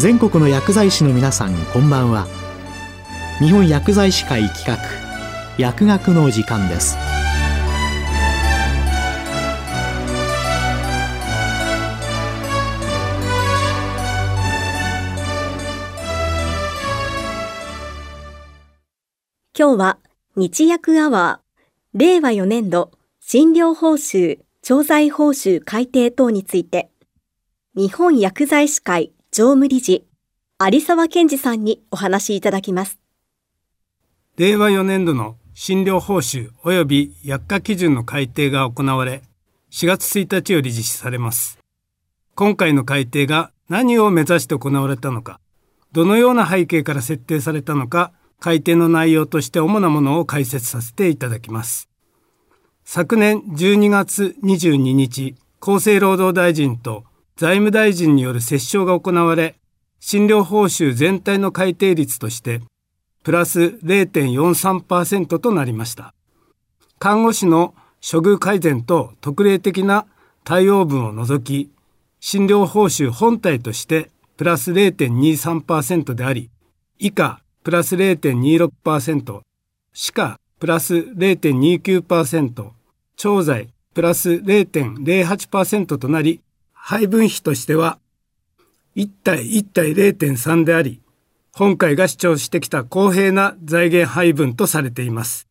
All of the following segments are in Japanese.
全国の薬剤師の皆さん、こんばんは。日本薬剤師会企画、薬学の時間です。今日は日薬アワー、令和4年度診療報酬、調剤報酬改定等について、日本薬剤師会常務理事、有沢健二さんにお話しいただきます。令和4年度の診療報酬及び薬価基準の改定が行われ、4月1日より実施されます。今回の改定が何を目指して行われたのか、どのような背景から設定されたのか、改定の内容として主なものを解説させていただきます。昨年12月22日、厚生労働大臣と財務大臣による折衝が行われ、診療報酬全体の改定率として、プラス 0.43% となりました。看護師の処遇改善と特例的な対応分を除き、診療報酬本体としてプラス 0.23% であり、以下、プラス 0.26%、歯科プラス 0.29%、調剤プラス 0.08% となり、配分比としては1対1対 0.3 であり、本会が主張してきた公平な財源配分とされています。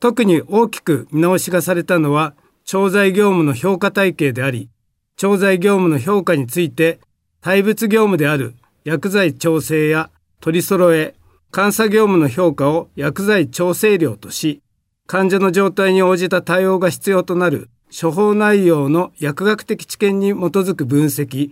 特に大きく見直しがされたのは、調剤業務の評価体系であり、調剤業務の評価について、対物業務である薬剤調整や取り揃え、監査業務の評価を薬剤調整量とし、患者の状態に応じた対応が必要となる処方内容の薬学的知見に基づく分析、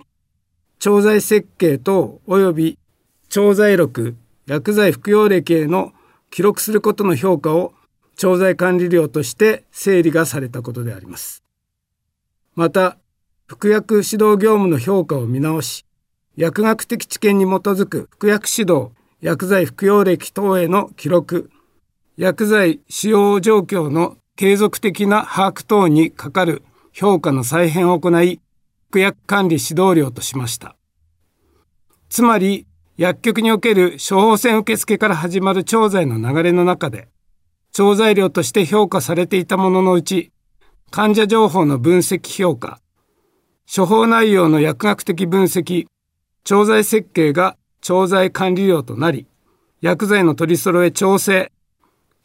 調剤設計等及び調剤録、薬剤服用歴への記録することの評価を調剤管理量として整理がされたことであります。また、服薬指導業務の評価を見直し、薬学的知見に基づく服薬指導、薬剤服用歴等への記録、薬剤使用状況の継続的な把握等にかかる評価の再編を行い、服薬管理指導料としました。つまり、薬局における処方箋受付から始まる調剤の流れの中で、調剤料として評価されていたもののうち、患者情報の分析評価、処方内容の薬学的分析、調剤設計が調剤管理料となり、薬剤の取り揃え調整、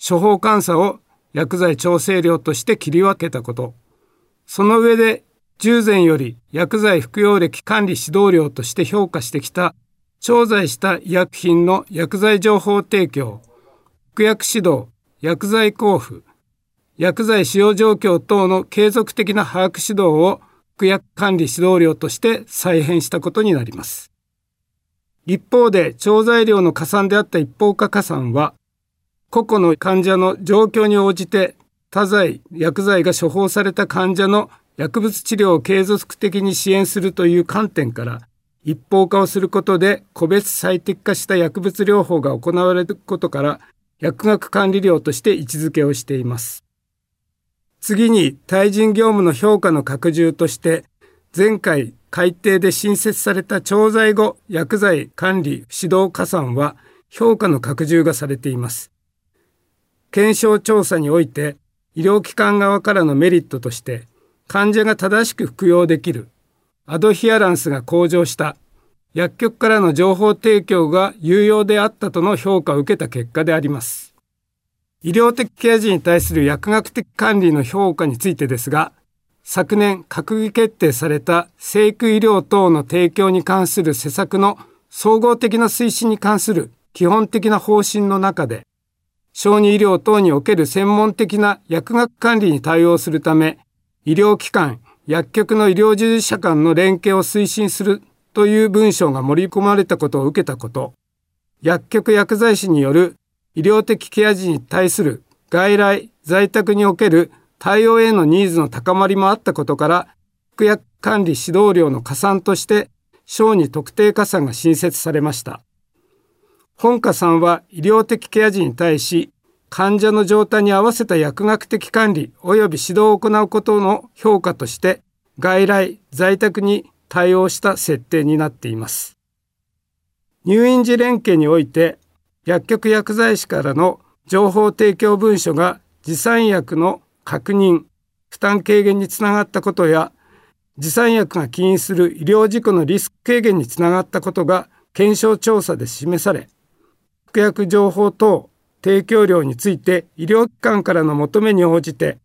処方監査を薬剤調整料として切り分けたこと、その上で従前より薬剤服用歴管理指導料として評価してきた調剤した医薬品の薬剤情報提供、服薬指導、薬剤交付、薬剤使用状況等の継続的な把握指導を服薬管理指導料として再編したことになります。一方で、調剤量の加算であった一方化加算は、個々の患者の状況に応じて、他剤、薬剤が処方された患者の薬物治療を継続的に支援するという観点から、一方化をすることで個別最適化した薬物療法が行われることから、薬学管理料として位置づけをしています。次に、対人業務の評価の拡充として、前回改定で新設された調剤後薬剤管理指導加算は評価の拡充がされています。検証調査において、医療機関側からのメリットとして、患者が正しく服用できる、アドヒアランスが向上した、薬局からの情報提供が有用であったとの評価を受けた結果であります。医療的ケア児に対する薬学的管理の評価についてですが、昨年閣議決定された生育医療等の提供に関する施策の総合的な推進に関する基本的な方針の中で、小児医療等における専門的な薬学管理に対応するため、医療機関、薬局の医療従事者間の連携を推進するという文章が盛り込まれたことを受けたこと、薬局薬剤師による医療的ケア児に対する外来・在宅における対応へのニーズの高まりもあったことから、服薬管理指導料の加算として、小児特定加算が新設されました。本加算は医療的ケア児に対し、患者の状態に合わせた薬学的管理及び指導を行うことの評価として、外来・在宅に対応した設定になっています。入院時連携において薬局薬剤師からの情報提供文書が持参薬の確認、負担軽減につながったことや、持参薬が起因する医療事故のリスク軽減につながったことが検証調査で示され、服薬情報等提供量について医療機関からの求めに応じて、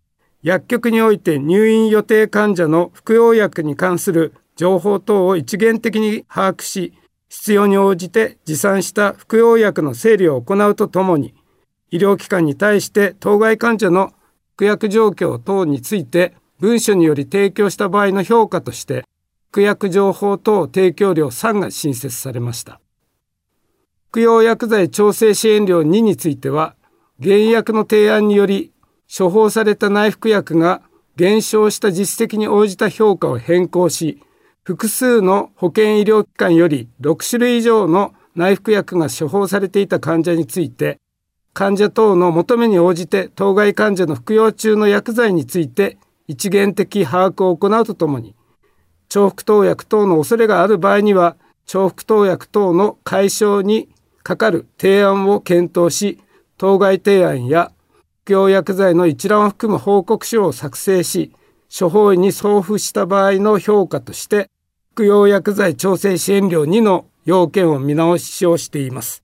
薬局において入院予定患者の服用薬に関する情報等を一元的に把握し、必要に応じて持参した服用薬の整理を行うとともに、医療機関に対して当該患者の服薬状況等について文書により提供した場合の評価として、服薬情報等提供量3が新設されました。服用薬剤調整支援量2については、原薬の提案により処方された内服薬が減少した実績に応じた評価を変更し、複数の保健医療機関より6種類以上の内服薬が処方されていた患者について、患者等の求めに応じて当該患者の服用中の薬剤について一元的把握を行うとともに、重複投薬等の恐れがある場合には、重複投薬等の解消にかかる提案を検討し、当該提案や服用薬剤の一覧を含む報告書を作成し、処方医に送付した場合の評価として、服用薬剤調整支援量2の要件を見直しをしています。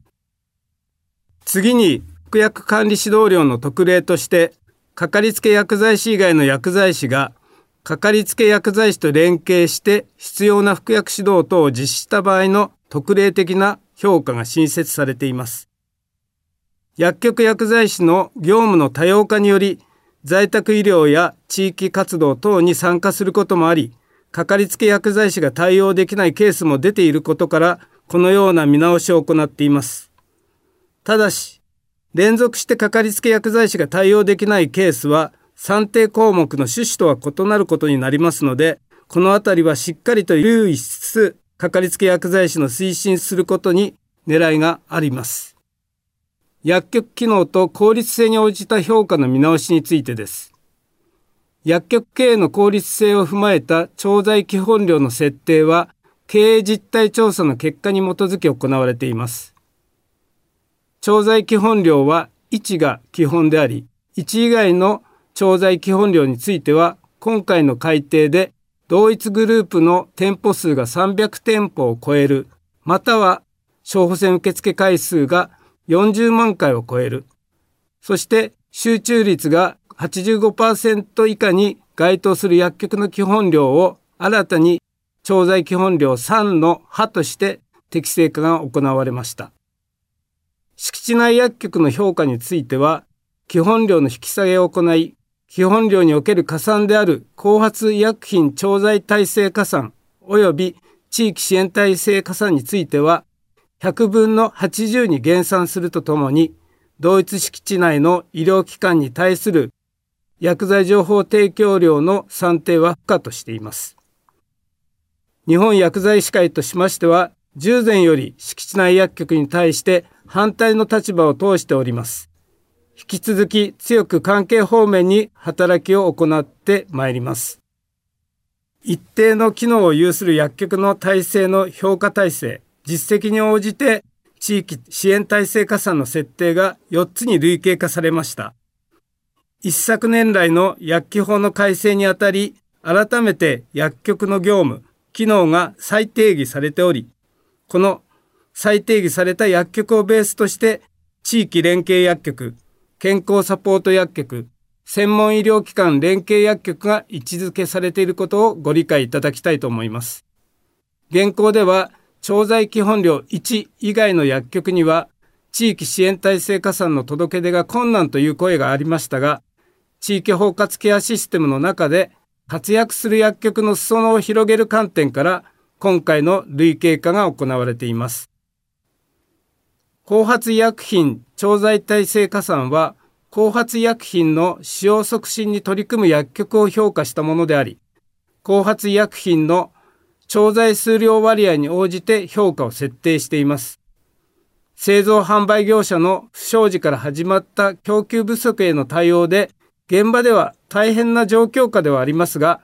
次に、服薬管理指導料の特例として、かかりつけ薬剤師以外の薬剤師が、かかりつけ薬剤師と連携して必要な服薬指導等を実施した場合の特例的な評価が新設されています。薬局薬剤師の業務の多様化により、在宅医療や地域活動等に参加することもあり、かかりつけ薬剤師が対応できないケースも出ていることから、このような見直しを行っています。ただし、連続してかかりつけ薬剤師が対応できないケースは、算定項目の趣旨とは異なることになりますので、このあたりはしっかりと留意しつつ、かかりつけ薬剤師の推進することに狙いがあります。薬局機能と効率性に応じた評価の見直しについてです。薬局経営の効率性を踏まえた調剤基本量の設定は、経営実態調査の結果に基づき行われています。調剤基本量は1が基本であり、1以外の調剤基本量については、今回の改定で同一グループの店舗数が300店舗を超える、または処方箋受付回数が40万回を超える、そして集中率が85% 以下に該当する薬局の基本量を新たに調剤基本量3の派として適正化が行われました。敷地内薬局の評価については、基本量の引き下げを行い、基本量における加算である後発医薬品調剤耐性加算及び地域支援耐性加算については、100分の80に減算するとともに、同一敷地内の医療機関に対する薬剤情報提供量の算定は不可としています。日本薬剤師会としましては、従前より敷地内薬局に対して反対の立場を通しております。引き続き強く関係方面に働きを行ってまいります。一定の機能を有する薬局の体制の評価体制、実績に応じて地域支援体制加算の設定が4つに類型化されました。一昨年来の薬機法の改正にあたり、改めて薬局の業務、機能が再定義されており、この再定義された薬局をベースとして、地域連携薬局、健康サポート薬局、専門医療機関連携薬局が位置づけされていることをご理解いただきたいと思います。現行では、調剤基本量1以外の薬局には、地域支援体制加算の届け出が困難という声がありましたが、地域包括ケアシステムの中で活躍する薬局の裾野を広げる観点から今回の類型化が行われています。後発医薬品調剤耐性加算は後発医薬品の使用促進に取り組む薬局を評価したものであり、後発医薬品の調剤数量割合に応じて評価を設定しています。製造販売業者の不祥事から始まった供給不足への対応で、現場では大変な状況下ではありますが、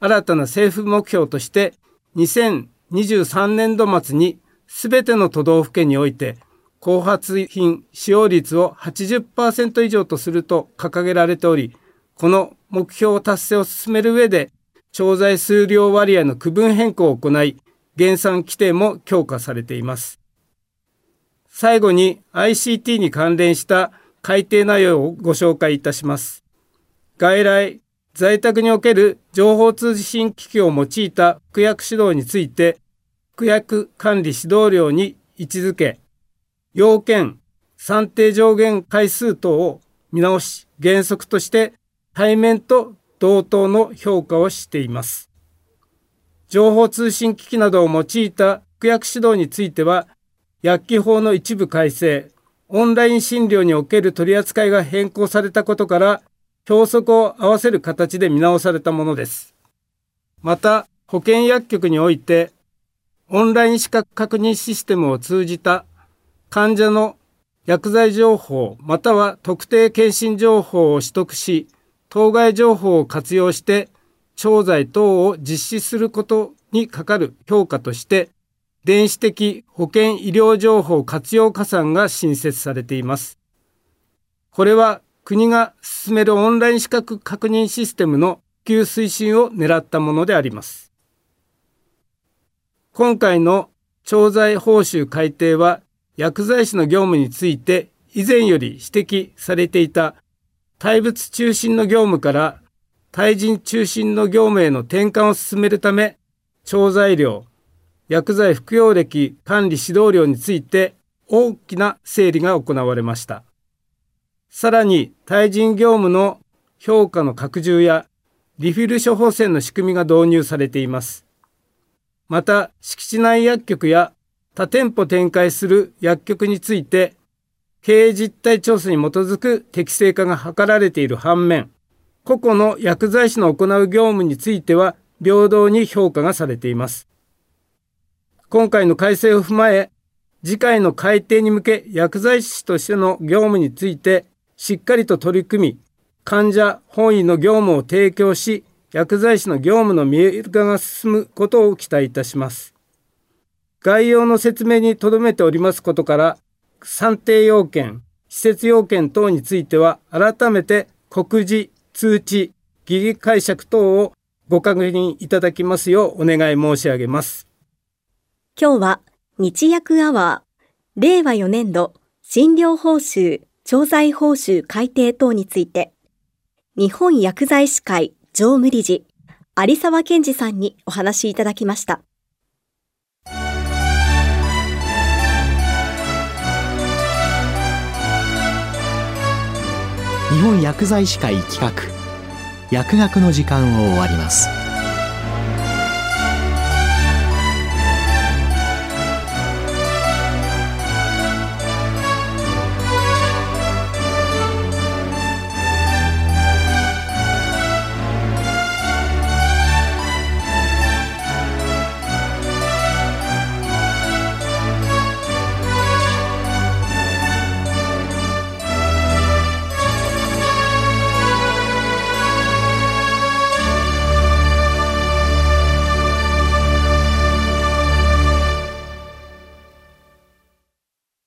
新たな政府目標として2023年度末にすべての都道府県において後発品使用率を 80% 以上とすると掲げられており、この目標達成を進める上で、調剤数量割合の区分変更を行い、減産規定も強化されています。最後に ICT に関連した改定内容をご紹介いたします。外来・在宅における情報通信機器を用いた服薬指導について、服薬管理指導料に位置づけ、要件・算定上限回数等を見直し、原則として対面と同等の評価をしています。情報通信機器などを用いた服薬指導については、薬機法の一部改正、オンライン診療における取り扱いが変更されたことから、標則を合わせる形で見直されたものです。また、保健薬局において、オンライン資格確認システムを通じた患者の薬剤情報または特定健診情報を取得し、当該情報を活用して調剤等を実施することにかかる評価として、電子的保健医療情報活用加算が新設されています。これは国が進めるオンライン資格確認システムの普及推進を狙ったものであります。今回の調剤報酬改定は、薬剤師の業務について以前より指摘されていた対物中心の業務から対人中心の業務への転換を進めるため、調剤料、薬剤服用歴管理指導料について大きな整理が行われました。さらに、対人業務の評価の拡充やリフィル処方箋の仕組みが導入されています。また、敷地内薬局や多店舗展開する薬局について、経営実態調査に基づく適正化が図られている反面、個々の薬剤師の行う業務については平等に評価がされています。今回の改正を踏まえ、次回の改定に向け薬剤師としての業務についてしっかりと取り組み、患者本位の業務を提供し、薬剤師の業務の見える化が進むことを期待いたします。概要の説明に留めておりますことから、算定要件、施設要件等については、改めて告示、通知、疑義解釈等をご確認いただきますようお願い申し上げます。今日は、日薬アワー、令和4年度、診療報酬、調剤報酬改定等について、日本薬剤師会常務理事、有沢健二さんにお話しいただきました。日本薬剤師会企画、薬学の時間を終わります。